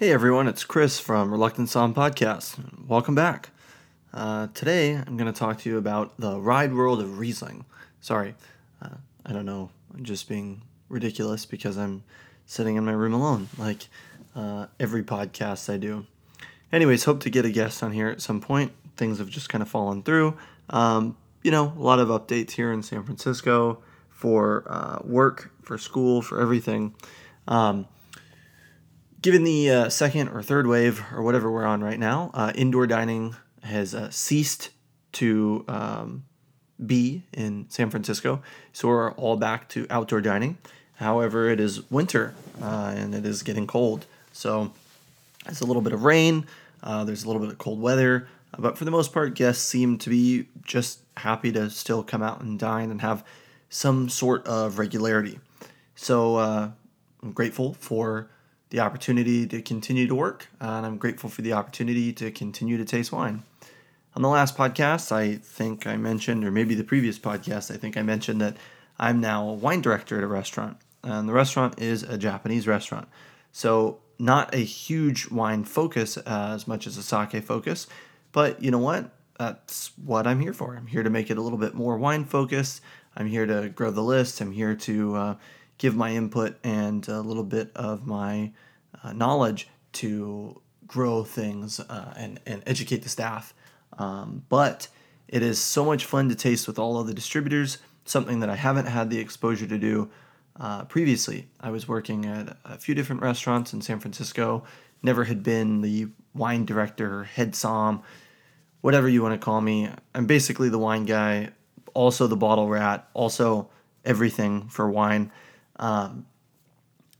Hey everyone, it's Chris from Reluctant Psalm Podcast. Welcome back. Today I'm going to talk to you about the wide world of Riesling. I don't know, I'm just being ridiculous because I'm sitting in my room alone, like every podcast I do. Anyways, hope to get a guest on here at some point. Things have just kind of fallen through. A lot of updates here in San Francisco for work, for school, for everything. Given the second or third wave or whatever we're on right now, indoor dining has ceased to be in San Francisco, so we're all back to outdoor dining. However, it is winter and it is getting cold, so there's a little bit of rain, there's a little bit of cold weather, but for the most part, guests seem to be just happy to still come out and dine and have some sort of regularity. So I'm grateful for the opportunity to continue to work, and I'm grateful for the opportunity to continue to taste wine. On the last podcast, I think I mentioned, or maybe the previous podcast, I think I mentioned that I'm now a wine director at a restaurant, and the restaurant is a Japanese restaurant. So not a huge wine focus as much as a sake focus, but you know what? That's what I'm here for. I'm here to make it a little bit more wine focused. I'm here to grow the list. I'm here to give my input and a little bit of my knowledge to grow things and educate the staff. But it is so much fun to taste with all of the distributors, something that I haven't had the exposure to do previously. I was working at a few different restaurants in San Francisco, never had been the wine director, head somm, whatever you want to call me. I'm basically the wine guy, also the bottle rat, also everything for wine.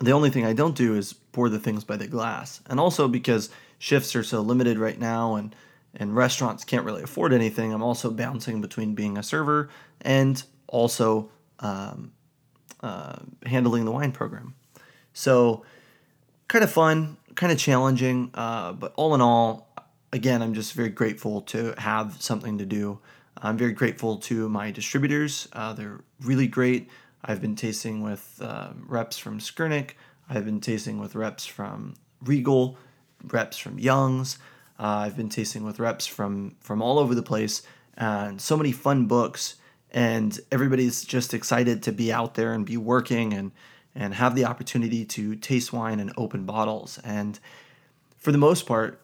The only thing I don't do is pour the things by the glass. And also because shifts are so limited right now and restaurants can't really afford anything, I'm also bouncing between being a server and also handling the wine program. So kind of fun, kind of challenging, but all in all, again, I'm just very grateful to have something to do. I'm very grateful to my distributors. They're really great. I've been tasting with reps from Skernick. I've been tasting with reps from Regal, reps from Young's. I've been tasting with reps from all over the place, and so many fun books. And everybody's just excited to be out there and be working and have the opportunity to taste wine and open bottles. And for the most part,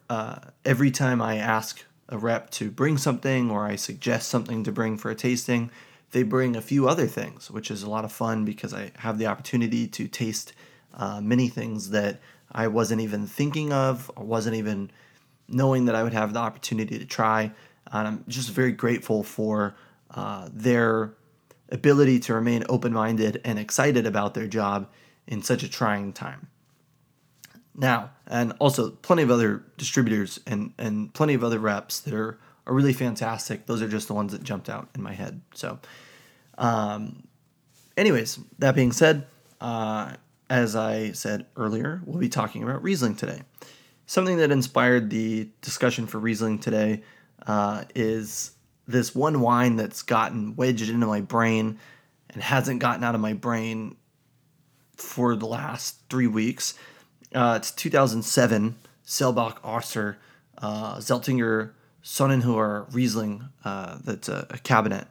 every time I ask a rep to bring something or I suggest something to bring for a tasting, they bring a few other things, which is a lot of fun because I have the opportunity to taste many things that I wasn't even thinking of, or wasn't even knowing that I would have the opportunity to try. And I'm just very grateful for their ability to remain open-minded and excited about their job in such a trying time. Now, and also plenty of other distributors and plenty of other reps that are really fantastic. Those are just the ones that jumped out in my head. So anyways, that being said, as I said earlier, we'll be talking about Riesling today. Something that inspired the discussion for Riesling today is this one wine that's gotten wedged into my brain and hasn't gotten out of my brain for the last 3 weeks. It's 2007 Selbach Oster Zeltinger Sonnenuhr Riesling, that's a Kabinett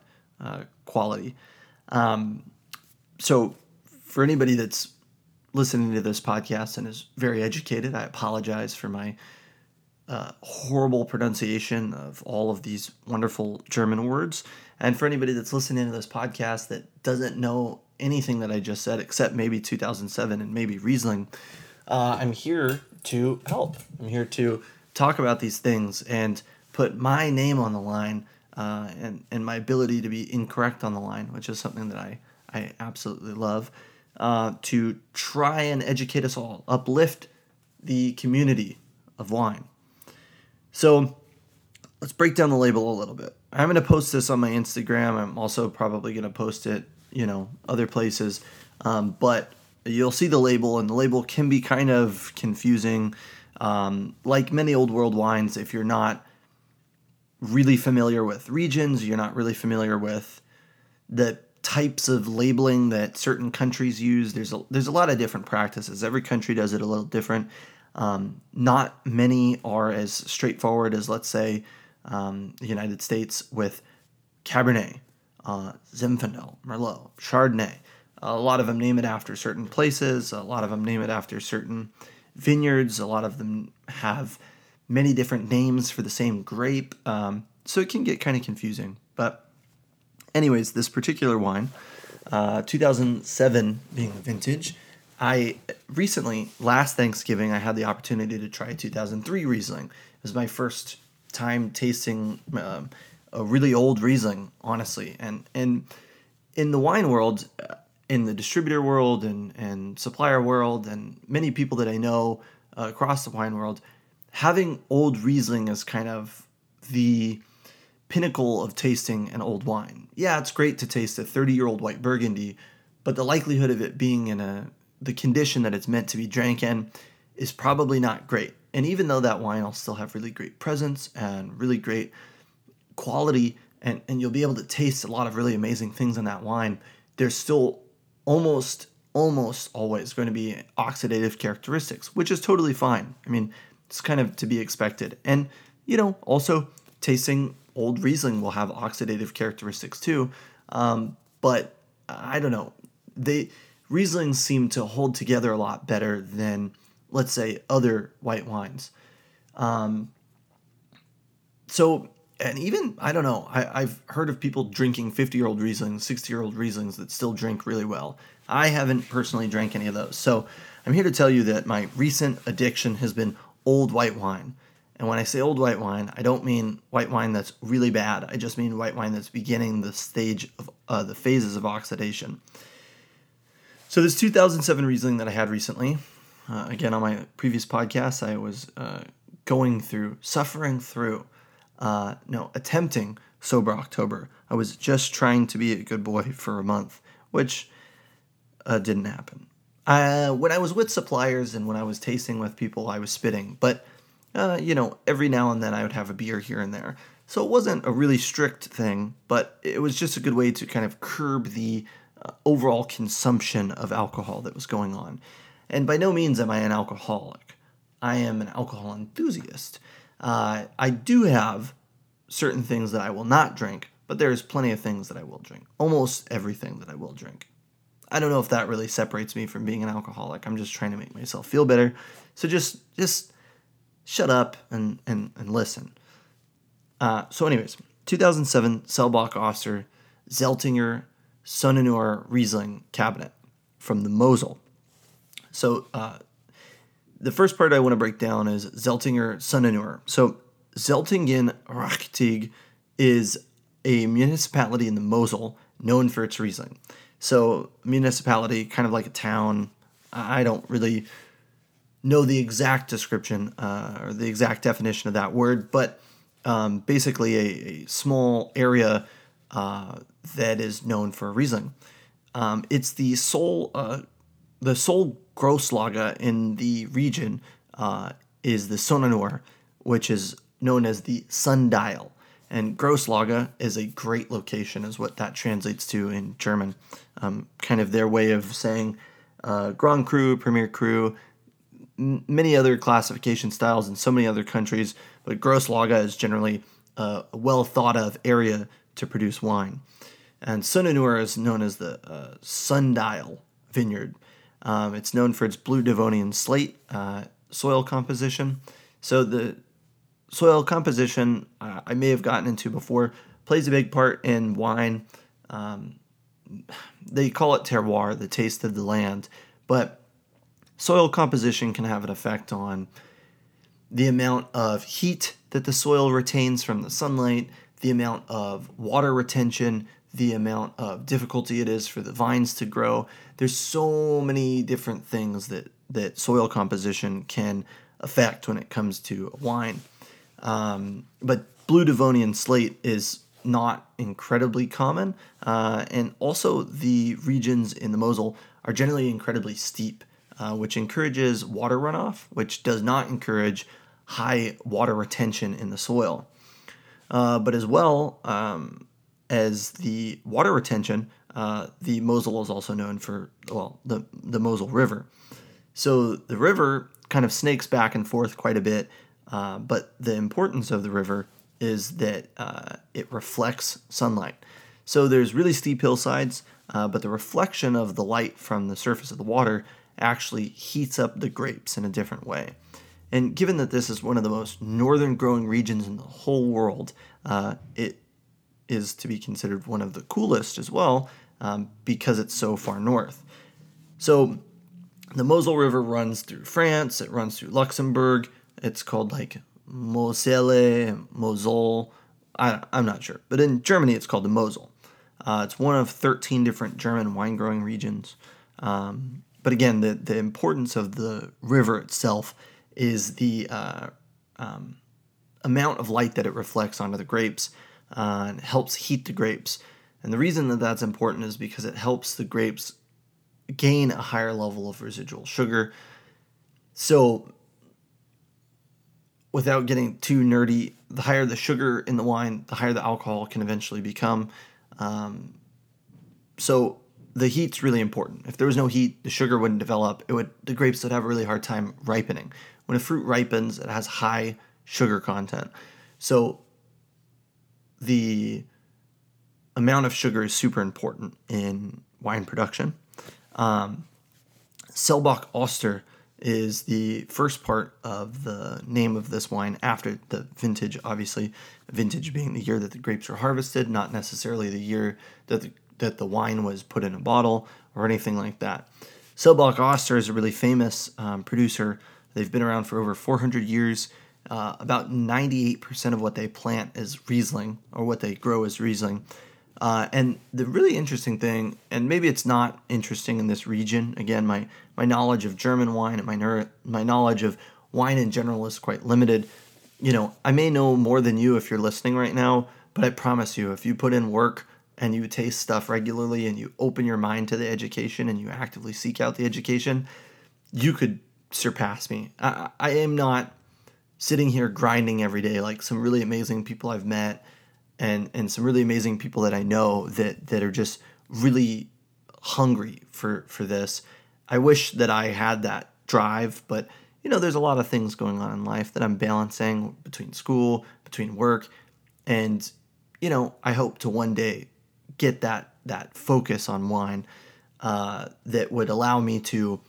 quality. So for anybody that's listening to this podcast and is very educated, I apologize for my horrible pronunciation of all of these wonderful German words. And for anybody that's listening to this podcast that doesn't know anything that I just said, except maybe 2007 and maybe Riesling, I'm here to help. I'm here to talk about these things and put my name on the line and my ability to be incorrect on the line, which is something that I absolutely love, to try and educate us all, uplift the community of wine. So let's break down the label a little bit. I'm going to post this on my Instagram. I'm also probably going to post it, other places. But you'll see the label, and the label can be kind of confusing. Like many old world wines, if you're not really familiar with regions, you're not really familiar with the types of labeling that certain countries use. There's a lot of different practices. Every country does it a little different. Not many are as straightforward as, let's say, the United States with Cabernet, Zinfandel, Merlot, Chardonnay. A lot of them name it after certain places. A lot of them name it after certain vineyards. A lot of them have many different names for the same grape. So it can get kind of confusing. But anyways, this particular wine, 2007 being the vintage, I recently, last Thanksgiving, I had the opportunity to try 2003 Riesling. It was my first time tasting a really old Riesling, honestly. And in the wine world, in the distributor world and supplier world, and many people that I know across the wine world, having old Riesling is kind of the pinnacle of tasting an old wine. Yeah, it's great to taste a 30-year-old white Burgundy, but the likelihood of it being in the condition that it's meant to be drank in is probably not great. And even though that wine will still have really great presence and really great quality, and you'll be able to taste a lot of really amazing things in that wine, there's still almost always going to be oxidative characteristics, which is totally fine. I mean, it's kind of to be expected. And, also tasting old Riesling will have oxidative characteristics too. But I don't know. Rieslings seem to hold together a lot better than, let's say, other white wines. And even, I don't know, I've heard of people drinking 50-year-old Rieslings, 60-year-old Rieslings that still drink really well. I haven't personally drank any of those. So I'm here to tell you that my recent addiction has been old white wine. And when I say old white wine, I don't mean white wine that's really bad. I just mean white wine that's beginning the stage of the phases of oxidation. So this 2007 Riesling that I had recently, again, on my previous podcast, I was attempting Sober October. I was just trying to be a good boy for a month, which didn't happen. When I was with suppliers and when I was tasting with people, I was spitting. But, every now and then I would have a beer here and there. So it wasn't a really strict thing, but it was just a good way to kind of curb the overall consumption of alcohol that was going on. And by no means am I an alcoholic. I am an alcohol enthusiast. I do have certain things that I will not drink, but there is plenty of things that I will drink. Almost everything that I will drink. I don't know if that really separates me from being an alcoholic. I'm just trying to make myself feel better. So just shut up and listen. So anyways, 2007 Selbach Oster Zeltinger Sonnenuhr Riesling Kabinett from the Mosel. So the first part I want to break down is Zeltinger Sonnenuhr. So Zeltingen-Rachtig is a municipality in the Mosel known for its Riesling. So municipality, kind of like a town. I don't really know the exact description or the exact definition of that word, but basically a small area that is known for Riesling. It's the sole Grosslage in the region is the Sonnenuhr, which is known as the sundial. And Grosslage is a great location, is what that translates to in German. Kind of their way of saying Grand Cru, Premier Cru, many other classification styles in so many other countries, but Grosslage is generally a well thought of area to produce wine. And Sonnenuhr is known as the sundial vineyard. It's known for its blue Devonian slate soil composition. So the soil composition I may have gotten into before plays a big part in wine. They call it terroir, the taste of the land, but soil composition can have an effect on the amount of heat that the soil retains from the sunlight, the amount of water retention, the amount of difficulty it is for the vines to grow. There's so many different things that soil composition can affect when it comes to wine. But blue Devonian slate is not incredibly common. And also the regions in the Mosel are generally incredibly steep, which encourages water runoff, which does not encourage high water retention in the soil. But as well as the water retention, the Mosel is also known for the Mosel River. So the river kind of snakes back and forth quite a bit. But the importance of the river is that it reflects sunlight. So there's really steep hillsides, but the reflection of the light from the surface of the water actually heats up the grapes in a different way. And given that this is one of the most northern growing regions in the whole world, it is to be considered one of the coolest as well, because it's so far north. So the Mosel River runs through France, it runs through Luxembourg, it's called like Moselle, Mosel, I'm not sure. But in Germany, it's called the Mosel. It's one of 13 different German wine-growing regions. But again, the importance of the river itself is the amount of light that it reflects onto the grapes and helps heat the grapes. And the reason that that's important is because it helps the grapes gain a higher level of residual sugar. So without getting too nerdy, the higher the sugar in the wine, the higher the alcohol can eventually become. So the heat's really important. If there was no heat, the sugar wouldn't develop. The grapes would have a really hard time ripening. When a fruit ripens, it has high sugar content. So the amount of sugar is super important in wine production. Selbach Oster is the first part of the name of this wine after the vintage, obviously. Vintage being the year that the grapes were harvested, not necessarily the year that the wine was put in a bottle or anything like that. Selbach Oster is a really famous producer. They've been around for over 400 years. About 98% of what they plant is Riesling, or what they grow is Riesling. And the really interesting thing, and maybe it's not interesting in this region, again, my knowledge of German wine and my knowledge of wine in general is quite limited. You know, I may know more than you if you're listening right now, but I promise you, if you put in work and you taste stuff regularly and you open your mind to the education and you actively seek out the education, you could surpass me. I am not sitting here grinding every day like some really amazing people I've met and some really amazing people that I know that are just really hungry for this. I wish that I had that drive, but you know, there's a lot of things going on in life that I'm balancing between school, between work, and you know, I hope to one day get that focus on wine that would allow me to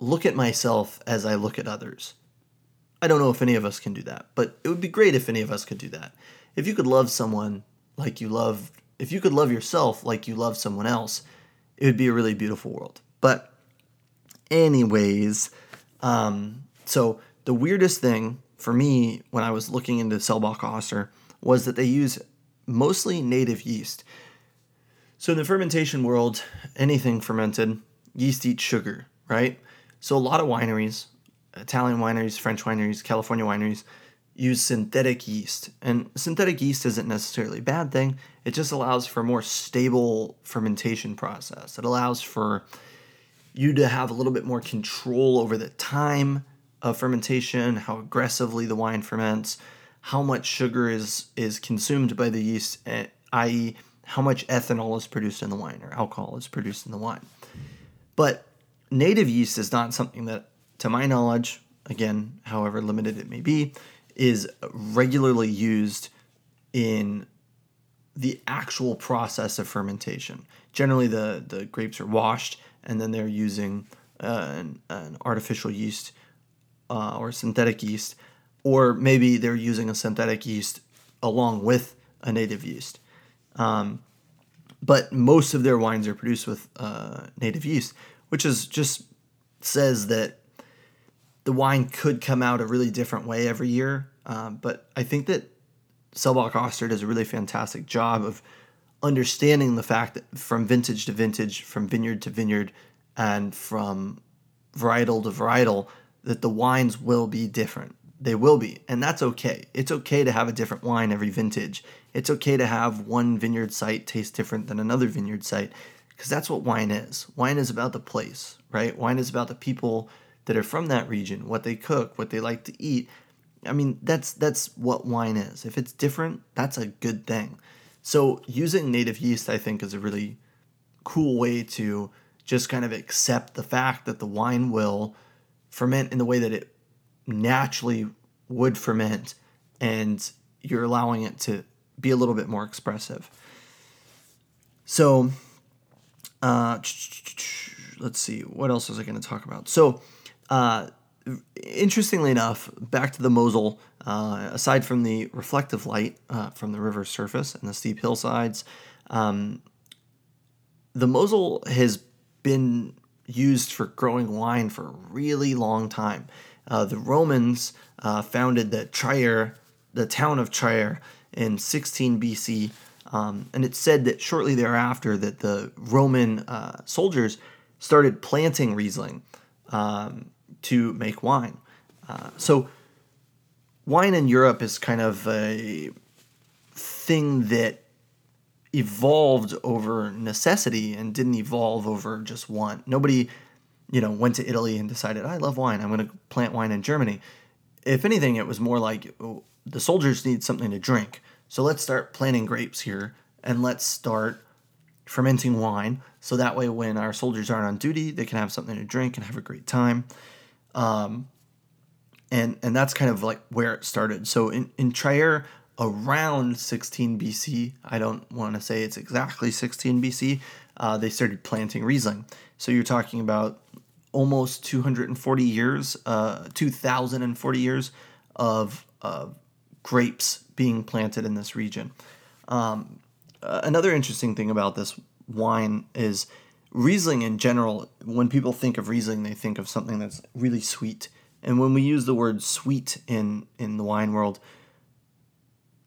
look at myself as I look at others. I don't know if any of us can do that, but it would be great if any of us could do that. If you could love someone if you could love yourself like you love someone else, it would be a really beautiful world. But anyways, so the weirdest thing for me when I was looking into Selbach Oster was that they use mostly native yeast. So in the fermentation world, anything fermented, yeast eats sugar, right? So a lot of wineries, Italian wineries, French wineries, California wineries, use synthetic yeast. And synthetic yeast isn't necessarily a bad thing. It just allows for a more stable fermentation process. It allows for you to have a little bit more control over the time of fermentation, how aggressively the wine ferments, how much sugar is consumed by the yeast, i.e. how much ethanol is produced in the wine or alcohol is produced in the wine. But native yeast is not something that, to my knowledge, again, however limited it may be, is regularly used in the actual process of fermentation. Generally, the grapes are washed, and then they're using an artificial yeast or synthetic yeast, or maybe they're using a synthetic yeast along with a native yeast. But most of their wines are produced with native yeast, which is just says that the wine could come out a really different way every year, but I think that Selbach Oster does a really fantastic job of understanding the fact that from vintage to vintage, from vineyard to vineyard, and from varietal to varietal, that the wines will be different. They will be, and that's okay. It's okay to have a different wine every vintage. It's okay to have one vineyard site taste different than another vineyard site, because that's what wine is. Wine is about the place, right? Wine is about the people that are from that region, what they cook, what they like to eat. I mean, that's what wine is. If it's different, that's a good thing. So using native yeast, I think, is a really cool way to just kind of accept the fact that the wine will ferment in the way that it naturally would ferment, and you're allowing it to be a little bit more expressive. So, let's see, what else was I going to talk about? So, interestingly enough, back to the Mosel, aside from the reflective light from the river's surface and the steep hillsides, the Mosel has been used for growing wine for a really long time. The Romans founded the town of Trier in 16 BC, and it's said that shortly thereafter that the Roman soldiers started planting Riesling to make wine. So wine in Europe is kind of a thing that evolved over necessity and didn't evolve over just want. Nobody, went to Italy and decided, I love wine, I'm going to plant wine in Germany. If anything, it was more like the soldiers need something to drink. So let's start planting grapes here and let's start fermenting wine. So that way, when our soldiers aren't on duty, they can have something to drink and have a great time. And that's kind of like where it started. So in Trier, around 16 BC, I don't want to say it's exactly 16 BC, they started planting Riesling. So you're talking about almost 240 years, 2,040 years of grapes being planted in this region. Another interesting thing about this wine is Riesling in general, when people think of Riesling, they think of something that's really sweet. And when we use the word sweet in the wine world,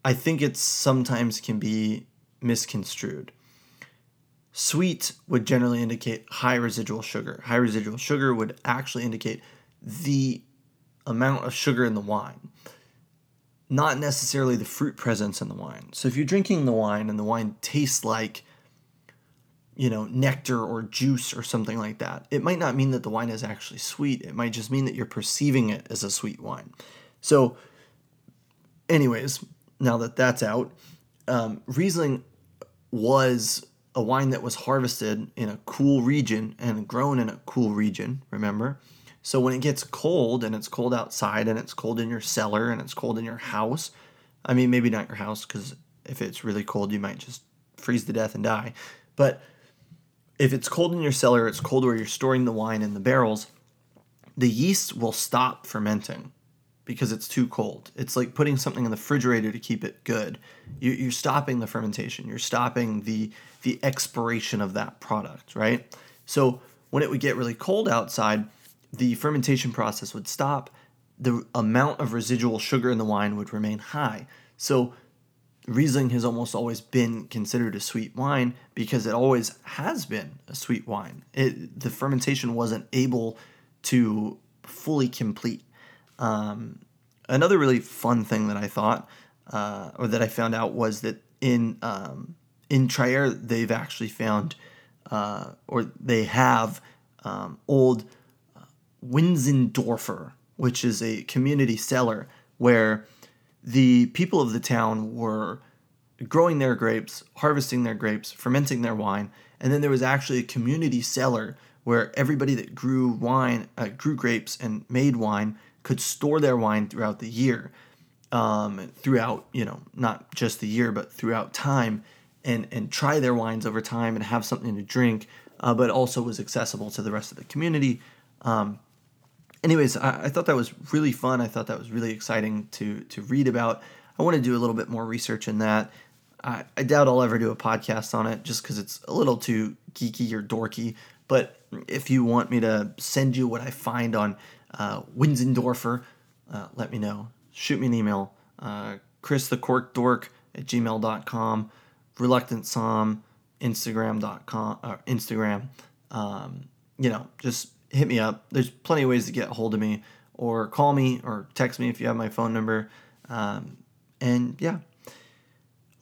I think it sometimes can be misconstrued. Sweet would generally indicate high residual sugar. High residual sugar would actually indicate the amount of sugar in the wine, not necessarily the fruit presence in the wine. So if you're drinking the wine and the wine tastes like, nectar or juice or something like that, it might not mean that the wine is actually sweet. It might just mean that you're perceiving it as a sweet wine. So anyways, now that that's out, Riesling was a wine that was harvested in a cool region and grown in a cool region, remember? So when it gets cold, and it's cold outside, and it's cold in your cellar, and it's cold in your house, I mean, maybe not your house, because if it's really cold, you might just freeze to death and die. But if it's cold in your cellar, it's cold where you're storing the wine in the barrels, the yeast will stop fermenting, because it's too cold. It's like putting something in the refrigerator to keep it good. You're stopping the fermentation. You're stopping the expiration of that product, right? So when it would get really cold outside, the fermentation process would stop. The amount of residual sugar in the wine would remain high. So Riesling has almost always been considered a sweet wine because it always has been a sweet wine. The fermentation wasn't able to fully complete. Another really fun thing that I thought, or that I found out, was that in Trier, they've actually found, or they have, old Winsendorfer, which is a community cellar where the people of the town were growing their grapes, harvesting their grapes, fermenting their wine. And then there was actually a community cellar where everybody that grew grapes and made wine could store their wine throughout the year, not just the year, but throughout time, and try their wines over time and have something to drink, but also was accessible to the rest of the community. Anyways, I thought that was really fun. I thought that was really exciting to read about. I want to do a little bit more research in that. I doubt I'll ever do a podcast on it just because it's a little too geeky or dorky, but if you want me to send you what I find on Winsendorfer, let me know. Shoot me an email. ChrisTheCorkDork@gmail.com, Reluctant Psalm, Instagram.com, or Instagram. Just hit me up. There's plenty of ways to get a hold of me, or call me or text me if you have my phone number.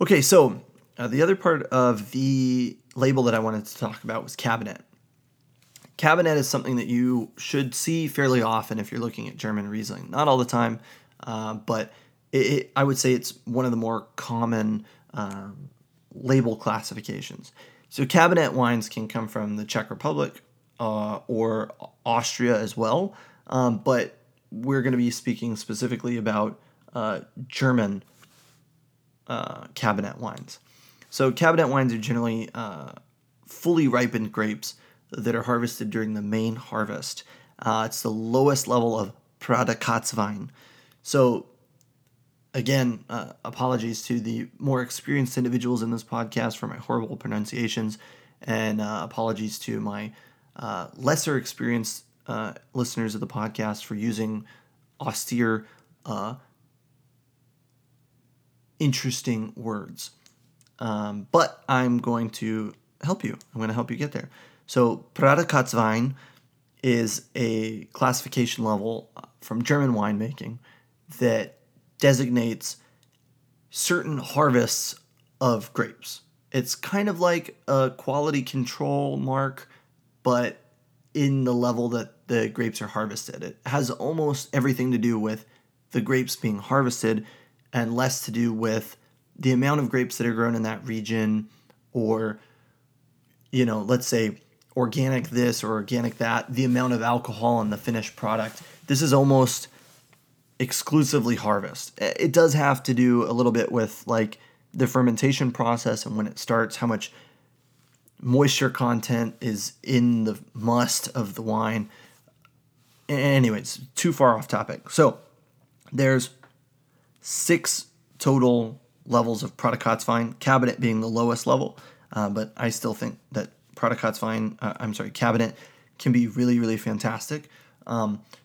Okay, so the other part of the label that I wanted to talk about was Kabinett. Kabinett is something that you should see fairly often if you're looking at German Riesling. Not all the time, but I would say it's one of the more common label classifications. So Kabinett wines can come from the Czech Republic, or Austria as well. But we're going to be speaking specifically about German Kabinett wines. So Kabinett wines are generally fully ripened grapes that are harvested during the main harvest. It's the lowest level of Prädikatswein. So again, apologies to the more experienced individuals in this podcast for my horrible pronunciations, and apologies to my lesser experienced listeners of the podcast for using austere, interesting words. But I'm going to help you. I'm going to help you get there. So Prädikatswein is a classification level from German winemaking that designates certain harvests of grapes. It's kind of like a quality control mark, but in the level that the grapes are harvested. It has almost everything to do with the grapes being harvested and less to do with the amount of grapes that are grown in that region, or, you know, let's say organic this or organic that, the amount of alcohol in the finished product. This is almost exclusively harvest. It does have to do a little bit with like the fermentation process and when it starts, how much moisture content is in the must of the wine. Anyways, too far off topic. So there's 6 total levels of Prädikatswein, Kabinett being the lowest level, but I still think that Kabinett can be really, really fantastic.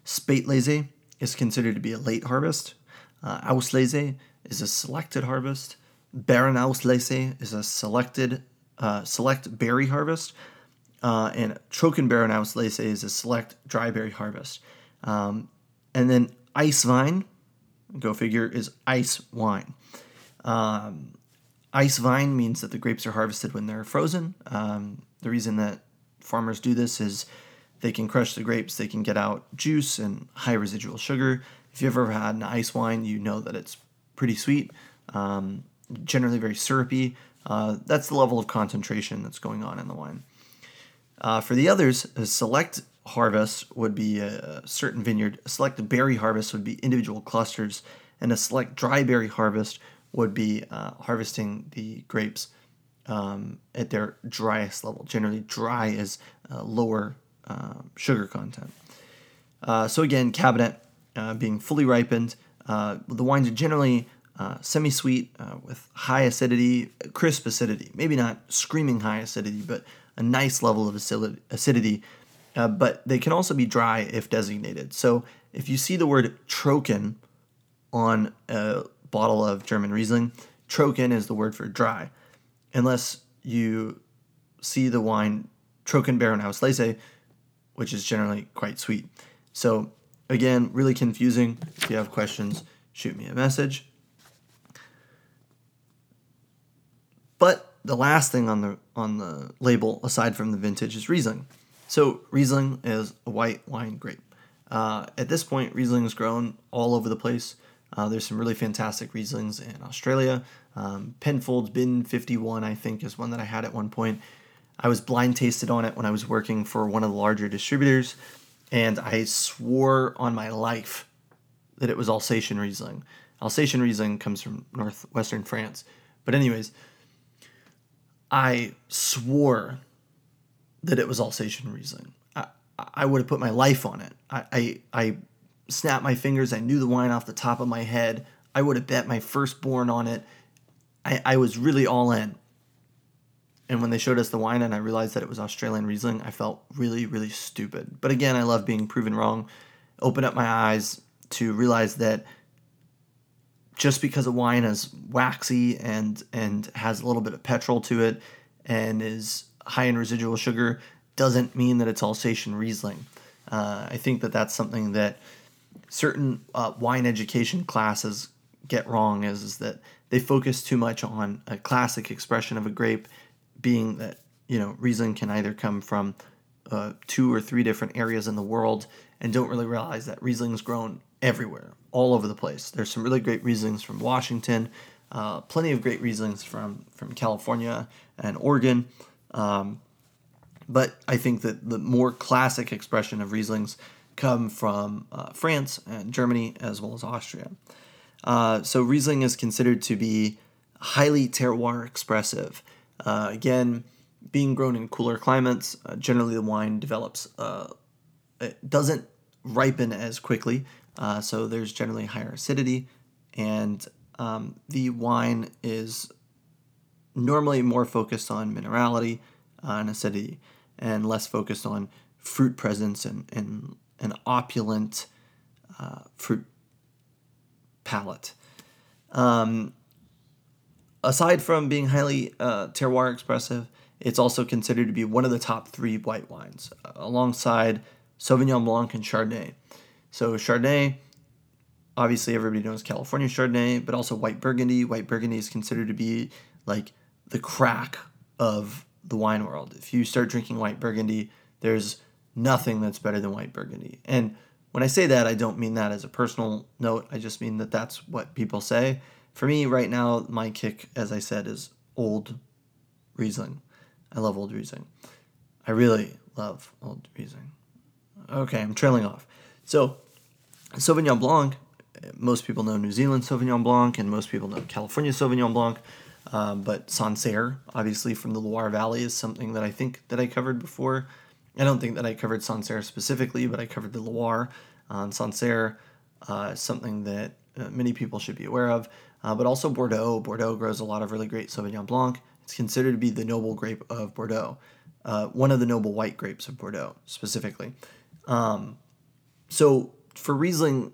Spätlese is considered to be a late harvest. Auslese is a selected harvest. Beeren auslese is a select berry harvest. And Trockenbeerenauslese is a select dry berry harvest. And then Eiswein, go figure, is ice wine. Eiswein means that the grapes are harvested when they're frozen. The reason that farmers do this is they can crush the grapes, they can get out juice and high residual sugar. If you've ever had an ice wine, you know that it's pretty sweet, generally very syrupy. That's the level of concentration that's going on in the wine. For the others, a select harvest would be a certain vineyard, a select berry harvest would be individual clusters, and a select dry berry harvest would be harvesting the grapes at their driest level. Generally, dry is lower sugar content. So again, Kabinett being fully ripened. The wines are generally semi-sweet with high acidity, crisp acidity. Maybe not screaming high acidity, but a nice level of acidity. But they can also be dry if designated. So if you see the word trocken on a bottle of German Riesling, trocken is the word for dry. Unless you see the wine Trockenbeerenauslese, which is generally quite sweet. So again, really confusing. If you have questions, shoot me a message. But the last thing on the label, aside from the vintage, is Riesling. So Riesling is a white wine grape. At this point, Riesling is grown all over the place. There's some really fantastic Rieslings in Australia. Penfolds Bin 51, I think, is one that I had at one point. I was blind tasted on it when I was working for one of the larger distributors, and I swore on my life that it was Alsatian Riesling. Alsatian Riesling comes from northwestern France. But anyways, I swore that it was Alsatian Riesling. I would have put my life on it. I snapped my fingers. I knew the wine off the top of my head. I would have bet my firstborn on it. I was really all in. And when they showed us the wine and I realized that it was Australian Riesling, I felt really, really stupid. But again, I love being proven wrong. Opened up my eyes to realize that just because a wine is waxy and has a little bit of petrol to it and is high in residual sugar doesn't mean that it's Alsatian Riesling. I think that that's something that certain wine education classes get wrong, is that they focus too much on a classic expression of a grape, being that, you know, Riesling can either come from 2 or 3 different areas in the world, and don't really realize that Riesling's grown everywhere, all over the place. There's some really great Rieslings from Washington, plenty of great Rieslings from California and Oregon, But I think that the more classic expression of Rieslings come from France and Germany as well as Austria. So Riesling is considered to be highly terroir expressive. Again, being grown in cooler climates, generally the wine develops, it doesn't ripen as quickly, so there's generally higher acidity, and the wine is normally more focused on minerality and acidity, and less focused on fruit presence and an opulent fruit palate. Aside from being highly terroir expressive, it's also considered to be one of the top three white wines, alongside Sauvignon Blanc and Chardonnay. So Chardonnay, obviously everybody knows California Chardonnay, but also White Burgundy. White Burgundy is considered to be like the crack of the wine world. If you start drinking White Burgundy, there's nothing that's better than White Burgundy. And when I say that, I don't mean that as a personal note. I just mean that that's what people say. For me right now, my kick, as I said, is old Riesling. I love old Riesling. I really love old Riesling. Okay, I'm trailing off. So Sauvignon Blanc, most people know New Zealand Sauvignon Blanc, and most people know California Sauvignon Blanc. But Sancerre, obviously from the Loire Valley, is something that I think that I covered before. I don't think that I covered Sancerre specifically, but I covered the Loire. Sancerre is something that many people should be aware of. But also Bordeaux. Bordeaux grows a lot of really great Sauvignon Blanc. It's considered to be the noble grape of Bordeaux, one of the noble white grapes of Bordeaux specifically. So for Riesling,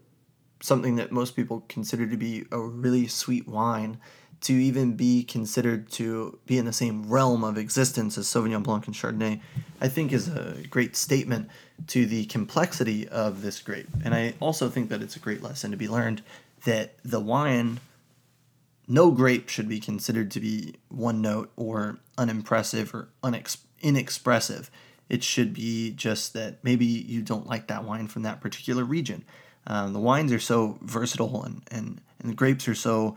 something that most people consider to be a really sweet wine, to even be considered to be in the same realm of existence as Sauvignon Blanc and Chardonnay, I think is a great statement to the complexity of this grape. And I also think that it's a great lesson to be learned that the wine, no grape should be considered to be one note or unimpressive or inexpressive. It should be just that maybe you don't like that wine from that particular region. The wines are so versatile and the grapes are so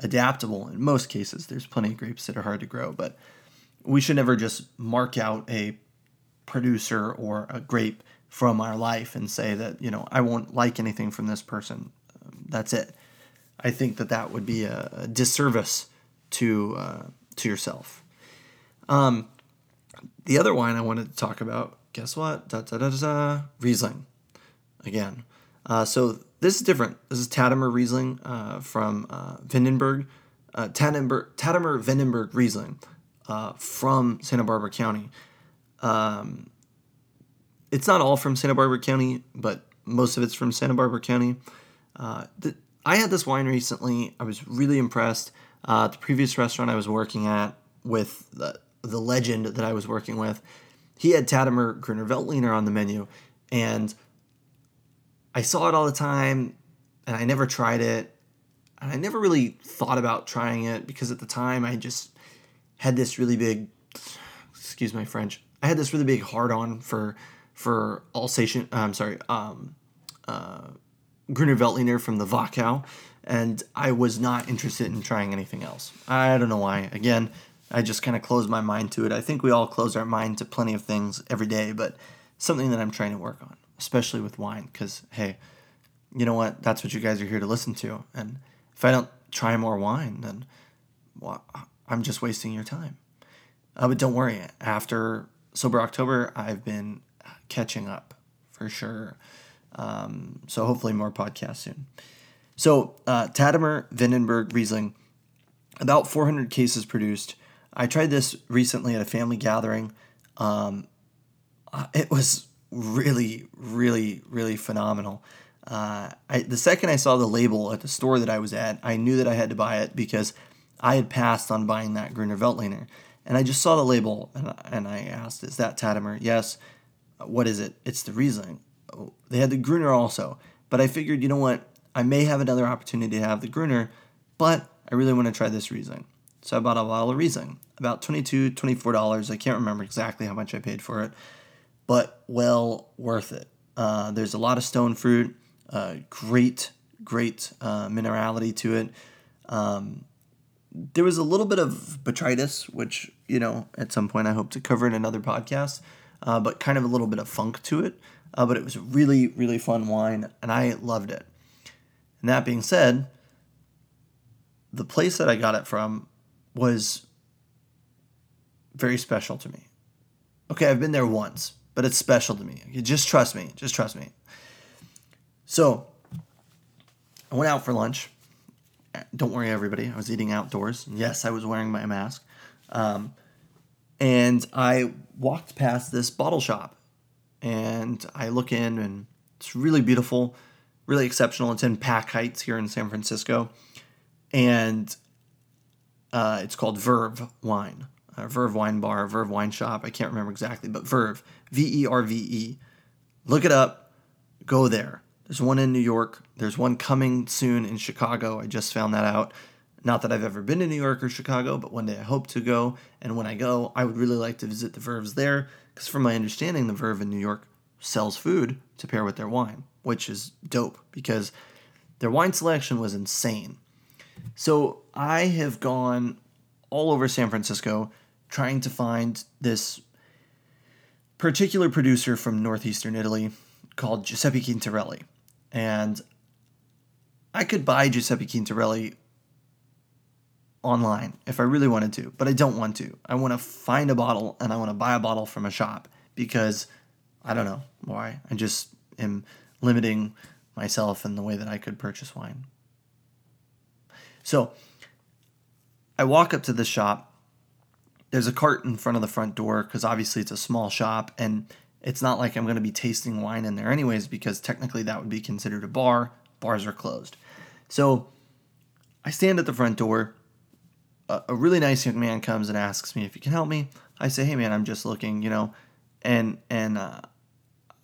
adaptable in most cases. There's plenty of grapes that are hard to grow, but we should never just mark out a producer or a grape from our life and say that, you know, I won't like anything from this person. That's it. I think that that would be a disservice to yourself. The other wine I wanted to talk about, guess what? Riesling. Again. So this is different. This is Tatomer Riesling from Vandenberg. Tatomer Vandenberg Riesling from Santa Barbara County. It's not all from Santa Barbara County, but most of it's from Santa Barbara County. I had this wine recently. I was really impressed. The previous restaurant I was working at with the legend that I was working with, he had Tatomer Grüner Veltliner on the menu, and I saw it all the time, and I never tried it, and I never really thought about trying it because at the time I just had this really big, excuse my French, I had this really big hard-on for Alsatian, Grüner Veltliner from the Wachau, and I was not interested in trying anything else. I don't know why. Again, I just kind of closed my mind to it. I think we all close our mind to plenty of things every day, but something that I'm trying to work on, especially with wine, because, hey, you know what? That's what you guys are here to listen to, and if I don't try more wine, then I'm just wasting your time. But don't worry. After Sober October, I've been catching up for sure. So hopefully more podcasts soon. So Tatomer Vandenberg Riesling, about 400 cases produced. I tried this recently at a family gathering. It was really, really, really phenomenal. The second I saw the label at the store that I was at, I knew that I had to buy it because I had passed on buying that Grüner Veltliner. And I just saw the label and I asked, is that Tatomer? Yes. What is it? It's the Riesling. They had the Grüner also, but I figured, you know what? I may have another opportunity to have the Grüner, but I really want to try this Riesling. So I bought a bottle of Riesling, about $22, $24. I can't remember exactly how much I paid for it, but well worth it. There's a lot of stone fruit, great minerality to it. There was a little bit of botrytis, which, you know, at some point I hope to cover in another podcast, but kind of a little bit of funk to it. But it was a really, really fun wine, and I loved it. And that being said, the place that I got it from was very special to me. Okay, I've been there once, but it's special to me. Just trust me. Just trust me. So I went out for lunch. Don't worry, everybody. I was eating outdoors. Yes, I was wearing my mask. And I walked past this bottle shop. And I look in, and it's really beautiful, really exceptional. It's in Pac Heights here in San Francisco. And it's called Verve Wine. Verve Wine Bar, Verve Wine Shop. I can't remember exactly, but Verve. V-E-R-V-E. Look it up. Go there. There's one in New York. There's one coming soon in Chicago. I just found that out. Not that I've ever been to New York or Chicago, but one day I hope to go. And when I go, I would really like to visit the Verves there, because from my understanding, the Verve in New York sells food to pair with their wine, which is dope because their wine selection was insane. So I have gone all over San Francisco trying to find this particular producer from northeastern Italy called Giuseppe Quintarelli. And I could buy Giuseppe Quintarelli online if I really wanted to, but I don't want to. I want to find a bottle, and I want to buy a bottle from a shop because I don't know why. I just am limiting myself in the way that I could purchase wine. So I walk up to the shop. There's a cart in front of the front door because obviously it's a small shop, and it's not like I'm going to be tasting wine in there anyways, because technically that would be considered a bar. Bars are closed. So I stand at the front door. A really nice young man comes and asks me if he can help me. I say, hey man, I'm just looking, you know, and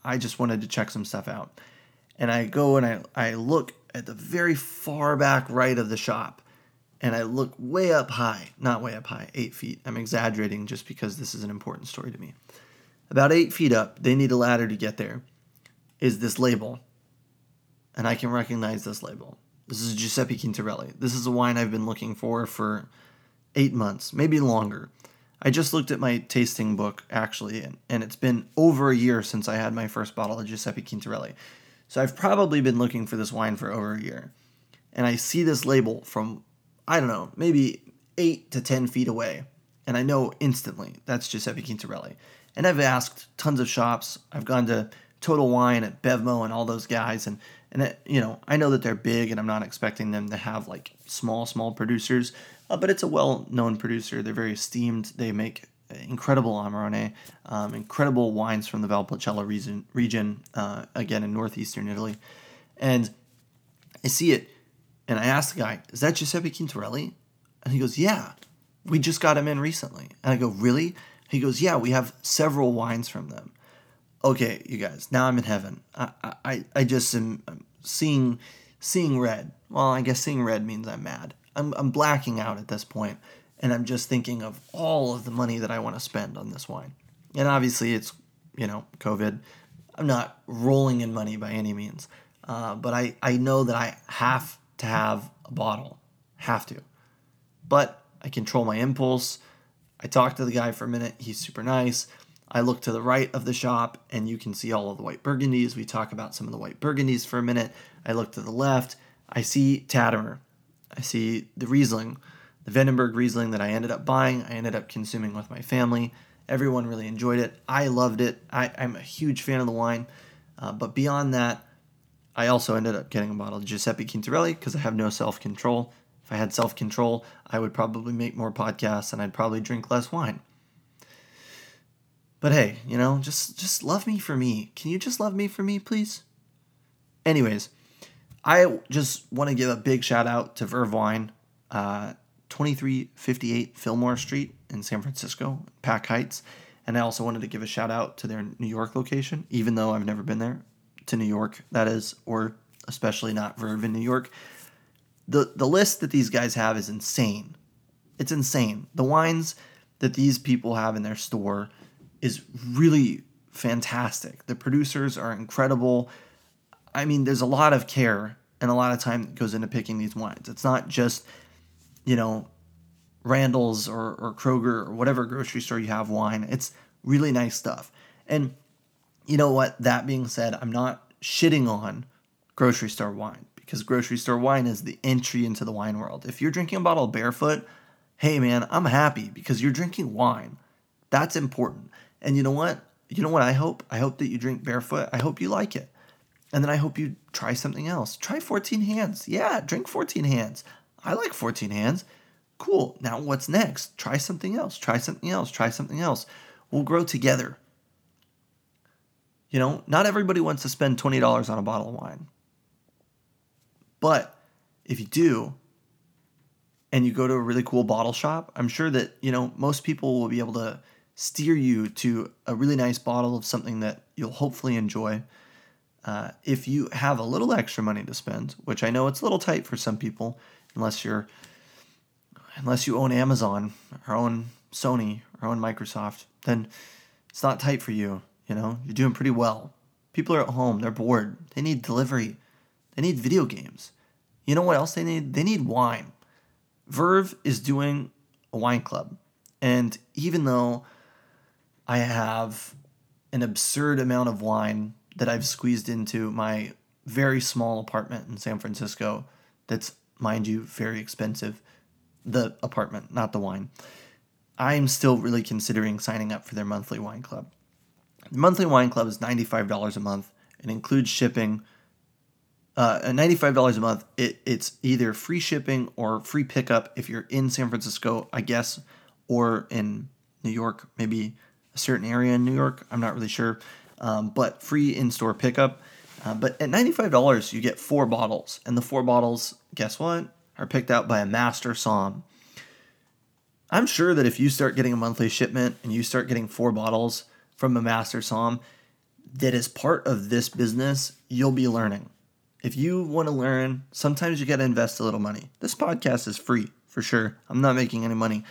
I just wanted to check some stuff out. And I go and I look at the very far back right of the shop, and I look way up high, not way up high, 8 feet. I'm exaggerating just because this is an important story to me. About 8 feet up, they need a ladder to get there, is this label. And I can recognize this label. This is Giuseppe Quintarelli. This is a wine I've been looking for 8 months, maybe longer. I just looked at my tasting book, actually, and it's been over a year since I had my first bottle of Giuseppe Quintarelli. So I've probably been looking for this wine for over a year. And I see this label from, I don't know, maybe 8 to 10 feet away. And I know instantly that's Giuseppe Quintarelli. And I've asked tons of shops. I've gone to Total Wine at Bevmo and all those guys. And it, you know, I know that they're big, and I'm not expecting them to have, like, small producers. But it's a well-known producer. They're very esteemed. They make incredible Amarone, incredible wines from the Valpolicella region, again, in northeastern Italy. And I see it, and I ask the guy, is that Giuseppe Quintarelli? And he goes, yeah, we just got him in recently. And I go, really? He goes, yeah, we have several wines from them. Okay, you guys, now I'm in heaven. I just am seeing red. Well, I guess seeing red means I'm mad. I'm blacking out at this point, and I'm just thinking of all of the money that I want to spend on this wine. And obviously it's, you know, COVID. I'm not rolling in money by any means. But I know that I have to have a bottle. Have to. But I control my impulse. I talked to the guy for a minute. He's super nice. I look to the right of the shop, and you can see all of the white burgundies. We talk about some of the white burgundies for a minute. I look to the left. I see Tatomer. I see the Riesling, the Vandenberg Riesling that I ended up buying. I ended up consuming with my family. Everyone really enjoyed it. I loved it. I'm a huge fan of the wine. But beyond that, I also ended up getting a bottle of Giuseppe Quintarelli because I have no self-control. If I had self-control, I would probably make more podcasts, and I'd probably drink less wine. But hey, you know, just love me for me. Can you just love me for me, please? Anyways, I just want to give a big shout out to Verve Wine, 2358 Fillmore Street in San Francisco, Pac Heights. And I also wanted to give a shout out to their New York location, even though I've never been there, to New York, that is, or especially not Verve in New York. The list that these guys have is insane. It's insane. The wines that these people have in their store is really fantastic. The producers are incredible. I mean, there's a lot of care and a lot of time that goes into picking these wines. It's not just, you know, Randall's or Kroger or whatever grocery store you have wine. It's really nice stuff. And you know what? That being said, I'm not shitting on grocery store wine because grocery store wine is the entry into the wine world. If you're drinking a bottle of Barefoot, hey man, I'm happy because you're drinking wine. That's important. And you know what? You know what I hope? I hope that you drink Barefoot. I hope you like it. And then I hope you try something else. Try 14 Hands. Yeah, drink 14 Hands. I like 14 Hands. Cool. Now what's next? Try something else. Try something else. Try something else. We'll grow together. You know, not everybody wants to spend $20 on a bottle of wine. But if you do, and you go to a really cool bottle shop, I'm sure that, you know, most people will be able to steer you to a really nice bottle of something that you'll hopefully enjoy. If you have a little extra money to spend, which I know it's a little tight for some people, unless you own Amazon or own Sony or own Microsoft, then it's not tight for you. You know, you're doing pretty well. People are at home. They're bored. They need delivery. They need video games. You know what else they need? They need wine. Verve is doing a wine club. And even though I have an absurd amount of wine that I've squeezed into my very small apartment in San Francisco, that's, mind you, very expensive, the apartment, not the wine, I'm still really considering signing up for their monthly wine club. The monthly wine club is $95 a month and includes shipping. $95 a month, it's either free shipping or free pickup if you're in San Francisco, I guess, or in New York, maybe a certain area in New York. I'm not really sure. But free in-store pickup. But at $95, you get 4 bottles. And the 4 bottles, guess what, are picked out by a master somm. I'm sure that if you start getting a monthly shipment and you start getting 4 bottles from a master somm that is part of this business, you'll be learning. If you want to learn, sometimes you got to invest a little money. This podcast is free, for sure. I'm not making any money.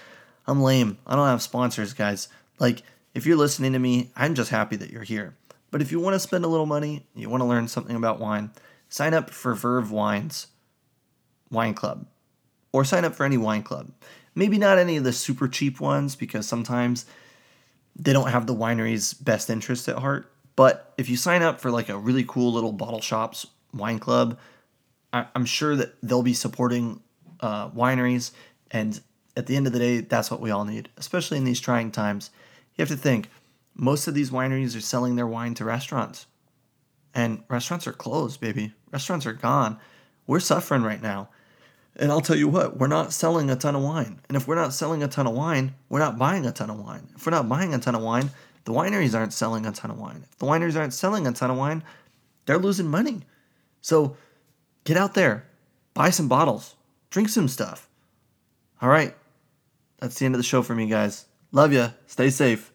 I'm lame. I don't have sponsors, guys. Like, if you're listening to me, I'm just happy that you're here. But if you want to spend a little money, you want to learn something about wine, sign up for Verve Wine's wine club. Or sign up for any wine club. Maybe not any of the super cheap ones, because sometimes they don't have the winery's best interest at heart. But if you sign up for like a really cool little bottle shops wine club, I'm sure that they'll be supporting wineries. And at the end of the day, that's what we all need, especially in these trying times. You have to think, most of these wineries are selling their wine to restaurants. And restaurants are closed, baby. Restaurants are gone. We're suffering right now. And I'll tell you what, we're not selling a ton of wine. And if we're not selling a ton of wine, we're not buying a ton of wine. If we're not buying a ton of wine, the wineries aren't selling a ton of wine. If the wineries aren't selling a ton of wine, they're losing money. So get out there, buy some bottles, drink some stuff. All right. That's the end of the show for me, guys. Love ya. Stay safe.